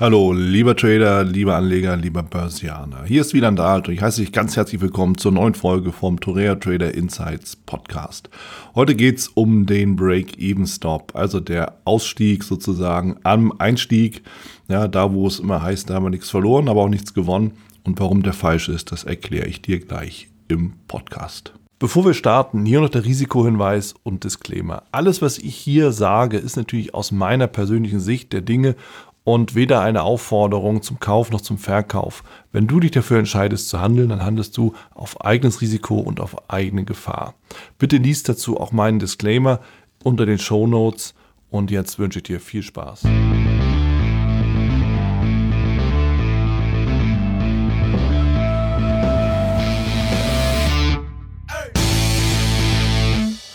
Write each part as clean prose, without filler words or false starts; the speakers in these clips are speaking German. Hallo, lieber Trader, lieber Anleger, lieber Börsianer. Hier ist Wieland Alt und ich heiße dich ganz herzlich willkommen zur neuen Folge vom Torero Trader Insights Podcast. Heute geht es um den Break-Even-Stop, also der Ausstieg sozusagen am Einstieg. Ja, da wo es immer heißt, da haben wir nichts verloren, aber auch nichts gewonnen. Und warum der falsch ist, das erkläre ich dir gleich im Podcast. Bevor wir starten, hier noch der Risikohinweis und Disclaimer. Alles, was ich hier sage, ist natürlich aus meiner persönlichen Sicht der Dinge und weder eine Aufforderung zum Kauf noch zum Verkauf. Wenn du dich dafür entscheidest zu handeln, dann handelst du auf eigenes Risiko und auf eigene Gefahr. Bitte lies dazu auch meinen Disclaimer unter den Shownotes und jetzt wünsche ich dir viel Spaß.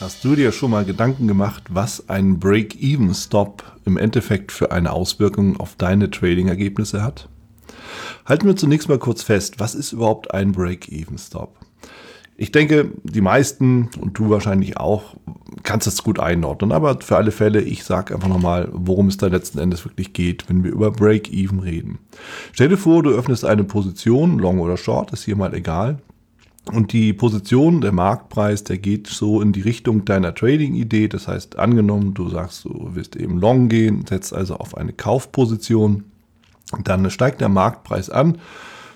Hast du dir schon mal Gedanken gemacht, was ein Break-Even-Stop im Endeffekt für eine Auswirkung auf deine Trading-Ergebnisse hat? Halten wir zunächst mal kurz fest, was ist überhaupt ein Break-Even-Stop? Ich denke, die meisten und du wahrscheinlich auch, kannst das gut einordnen, aber für alle Fälle, ich sage einfach nochmal, worum es da letzten Endes wirklich geht, wenn wir über Break-Even reden. Stell dir vor, du öffnest eine Position, Long oder Short, ist hier mal egal. Und die Position, der Marktpreis, der geht so in die Richtung deiner Trading-Idee. Das heißt, angenommen, du sagst, du willst eben long gehen, setzt also auf eine Kaufposition. Dann steigt der Marktpreis an,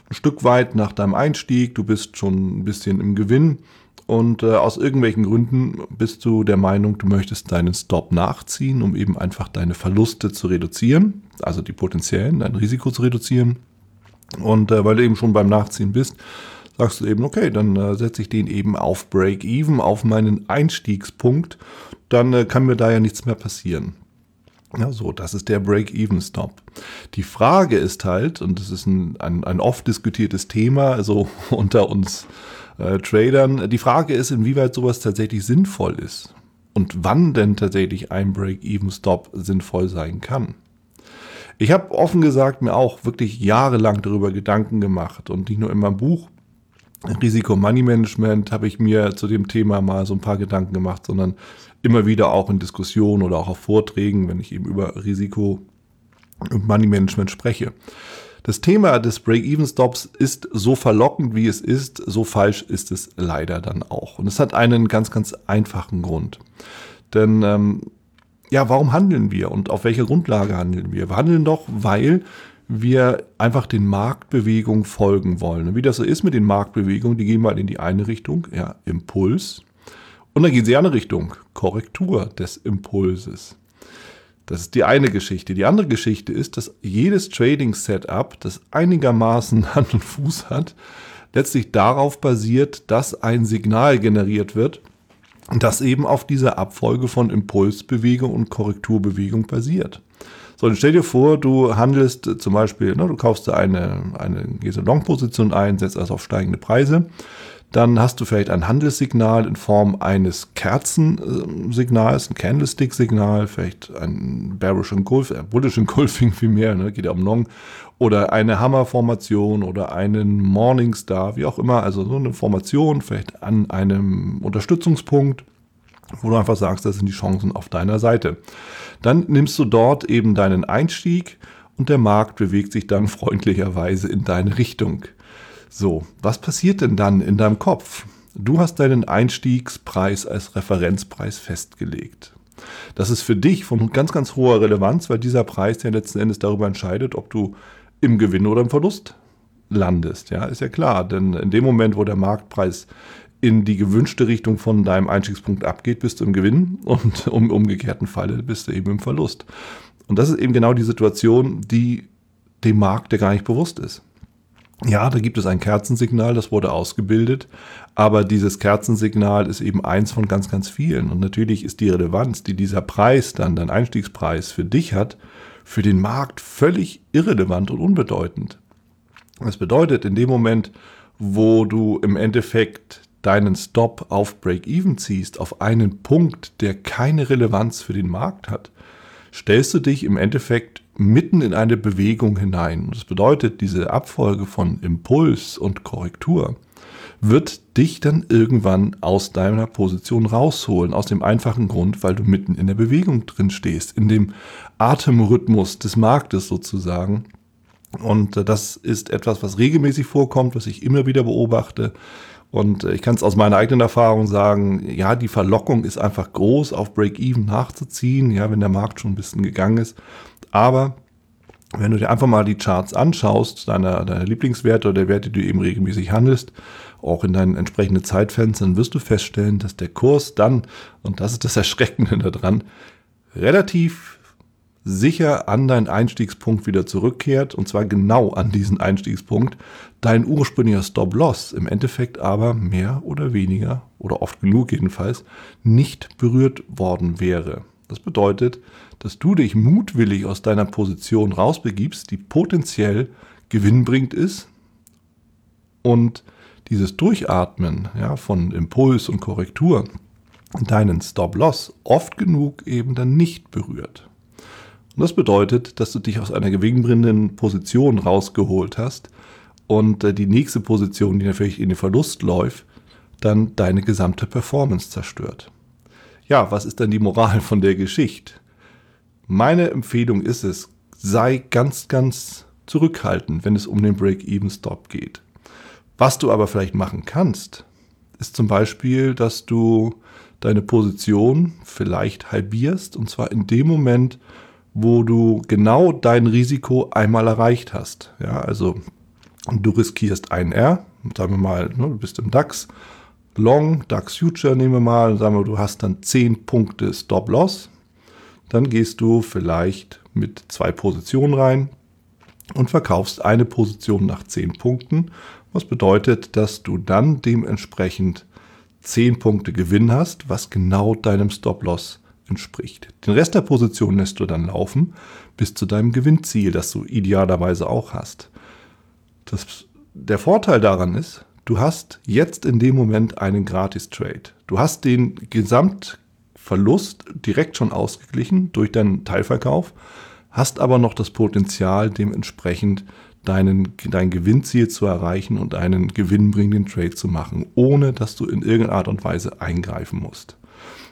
ein Stück weit nach deinem Einstieg. Du bist schon ein bisschen im Gewinn. Und aus irgendwelchen Gründen bist du der Meinung, du möchtest deinen Stop nachziehen, um eben einfach deine Verluste zu reduzieren. Also die potenziellen, dein Risiko zu reduzieren. Und weil du eben schon beim Nachziehen bist, sagst du eben, okay, dann setze ich den eben auf Break-Even, auf meinen Einstiegspunkt, dann kann mir da ja nichts mehr passieren. Ja, so, das ist der Break-Even-Stop. Die Frage ist halt, und das ist ein oft diskutiertes Thema, also unter uns Tradern, die Frage ist, inwieweit sowas tatsächlich sinnvoll ist und wann denn tatsächlich ein Break-Even-Stop sinnvoll sein kann. Ich habe offen gesagt mir auch wirklich jahrelang darüber Gedanken gemacht und nicht nur in meinem Buch, Risiko-Money-Management, habe ich mir zu dem Thema mal so ein paar Gedanken gemacht, sondern immer wieder auch in Diskussionen oder auch auf Vorträgen, wenn ich eben über Risiko- und Money-Management spreche. Das Thema des Break-Even-Stops ist so verlockend, wie es ist, so falsch ist es leider dann auch. Und es hat einen ganz, ganz einfachen Grund. Denn warum handeln wir und auf welcher Grundlage handeln wir? Wir handeln doch, weil wir einfach den Marktbewegungen folgen wollen. Und wie das so ist mit den Marktbewegungen, die gehen mal in die eine Richtung, ja, Impuls, und dann gehen sie in die andere Richtung, Korrektur des Impulses. Das ist die eine Geschichte. Die andere Geschichte ist, dass jedes Trading-Setup, das einigermaßen Hand und Fuß hat, letztlich darauf basiert, dass ein Signal generiert wird, das eben auf dieser Abfolge von Impulsbewegung und Korrekturbewegung basiert. So, dann stell dir vor, du handelst zum Beispiel, du kaufst eine Long-Position ein, setzt also auf steigende Preise. Dann hast du vielleicht ein Handelssignal in Form eines Kerzensignals, ein Candlestick-Signal, vielleicht ein Bullish Engulfing vielmehr, geht ja um Long, oder eine Hammer-Formation oder einen Morningstar, wie auch immer, also so eine Formation, vielleicht an einem Unterstützungspunkt, wo du einfach sagst, das sind die Chancen auf deiner Seite. Dann nimmst du dort eben deinen Einstieg und der Markt bewegt sich dann freundlicherweise in deine Richtung. So, was passiert denn dann in deinem Kopf? Du hast deinen Einstiegspreis als Referenzpreis festgelegt. Das ist für dich von ganz, ganz hoher Relevanz, weil dieser Preis ja letzten Endes darüber entscheidet, ob du im Gewinn oder im Verlust landest. Ja, ist ja klar, denn in dem Moment, wo der Marktpreis in die gewünschte Richtung von deinem Einstiegspunkt abgeht, bist du im Gewinn und im umgekehrten Falle bist du eben im Verlust. Und das ist eben genau die Situation, die dem Markt gar nicht bewusst ist. Ja, da gibt es ein Kerzensignal, das wurde ausgebildet, aber dieses Kerzensignal ist eben eins von ganz, ganz vielen. Und natürlich ist die Relevanz, die dieser Preis dann, dein Einstiegspreis für dich hat, für den Markt völlig irrelevant und unbedeutend. Das bedeutet, in dem Moment, wo du im Endeffekt deinen Stop auf Break-Even ziehst, auf einen Punkt, der keine Relevanz für den Markt hat, stellst du dich im Endeffekt mitten in eine Bewegung hinein. Und das bedeutet, diese Abfolge von Impuls und Korrektur wird dich dann irgendwann aus deiner Position rausholen, aus dem einfachen Grund, weil du mitten in der Bewegung drin stehst, in dem Atemrhythmus des Marktes sozusagen, Und das ist etwas, was regelmäßig vorkommt, was ich immer wieder beobachte. Und ich kann es aus meiner eigenen Erfahrung sagen, ja, die Verlockung ist einfach groß, auf Break-Even nachzuziehen, ja, wenn der Markt schon ein bisschen gegangen ist. Aber wenn du dir einfach mal die Charts anschaust, deine Lieblingswerte oder der Werte, die du eben regelmäßig handelst, auch in deinen entsprechenden Zeitfenstern, wirst du feststellen, dass der Kurs dann, und das ist das Erschreckende daran, relativ sicher an deinen Einstiegspunkt wieder zurückkehrt, und zwar genau an diesen Einstiegspunkt, dein ursprünglicher Stop-Loss im Endeffekt aber mehr oder weniger, oder oft genug jedenfalls, nicht berührt worden wäre. Das bedeutet, dass du dich mutwillig aus deiner Position rausbegibst, die potenziell gewinnbringend ist, und dieses Durchatmen, ja, von Impuls und Korrektur deinen Stop-Loss oft genug eben dann nicht berührt. Und das bedeutet, dass du dich aus einer gewinnbringenden Position rausgeholt hast und die nächste Position, die natürlich in den Verlust läuft, dann deine gesamte Performance zerstört. Ja, was ist dann die Moral von der Geschichte? Meine Empfehlung ist es, sei ganz, ganz zurückhaltend, wenn es um den Break-Even-Stop geht. Was du aber vielleicht machen kannst, ist zum Beispiel, dass du deine Position vielleicht halbierst, und zwar in dem Moment, wo du genau dein Risiko einmal erreicht hast. Ja, also du riskierst ein R, sagen wir mal, du bist im DAX, Long, DAX Future nehmen wir mal, sagen wir, du hast dann 10 Punkte Stop-Loss, dann gehst du vielleicht mit 2 Positionen rein und verkaufst eine Position nach 10 Punkten, was bedeutet, dass du dann dementsprechend 10 Punkte Gewinn hast, was genau deinem Stop-Loss entspricht. Den Rest der Position lässt du dann laufen bis zu deinem Gewinnziel, das du idealerweise auch hast. Der Vorteil daran ist, du hast jetzt in dem Moment einen Gratis-Trade. Du hast den Gesamtverlust direkt schon ausgeglichen durch deinen Teilverkauf, hast aber noch das Potenzial, dementsprechend dein Gewinnziel zu erreichen und einen gewinnbringenden Trade zu machen, ohne dass du in irgendeiner Art und Weise eingreifen musst.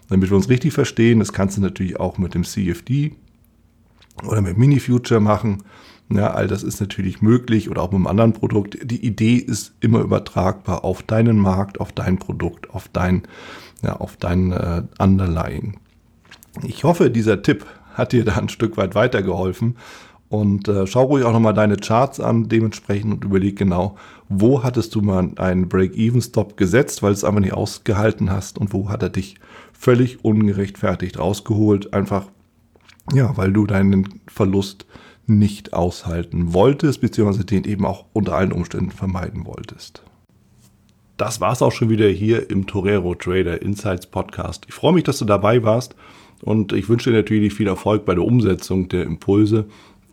Damit wir uns richtig verstehen, das kannst du natürlich auch mit dem CFD oder mit Mini-Future machen. Ja, all das ist natürlich möglich, oder auch mit einem anderen Produkt. Die Idee ist immer übertragbar auf deinen Markt, auf dein Produkt, auf dein Underlying. Ich hoffe, dieser Tipp hat dir da ein Stück weit weitergeholfen. Und schau ruhig auch nochmal deine Charts an dementsprechend und überleg genau, wo hattest du mal einen Break-Even-Stop gesetzt, weil du es einfach nicht ausgehalten hast, und wo hat er dich völlig ungerechtfertigt rausgeholt, einfach ja, weil du deinen Verlust nicht aushalten wolltest, beziehungsweise den eben auch unter allen Umständen vermeiden wolltest. Das war's auch schon wieder hier im Torero Trader Insights Podcast. Ich freue mich, dass du dabei warst, und ich wünsche dir natürlich viel Erfolg bei der Umsetzung der Impulse.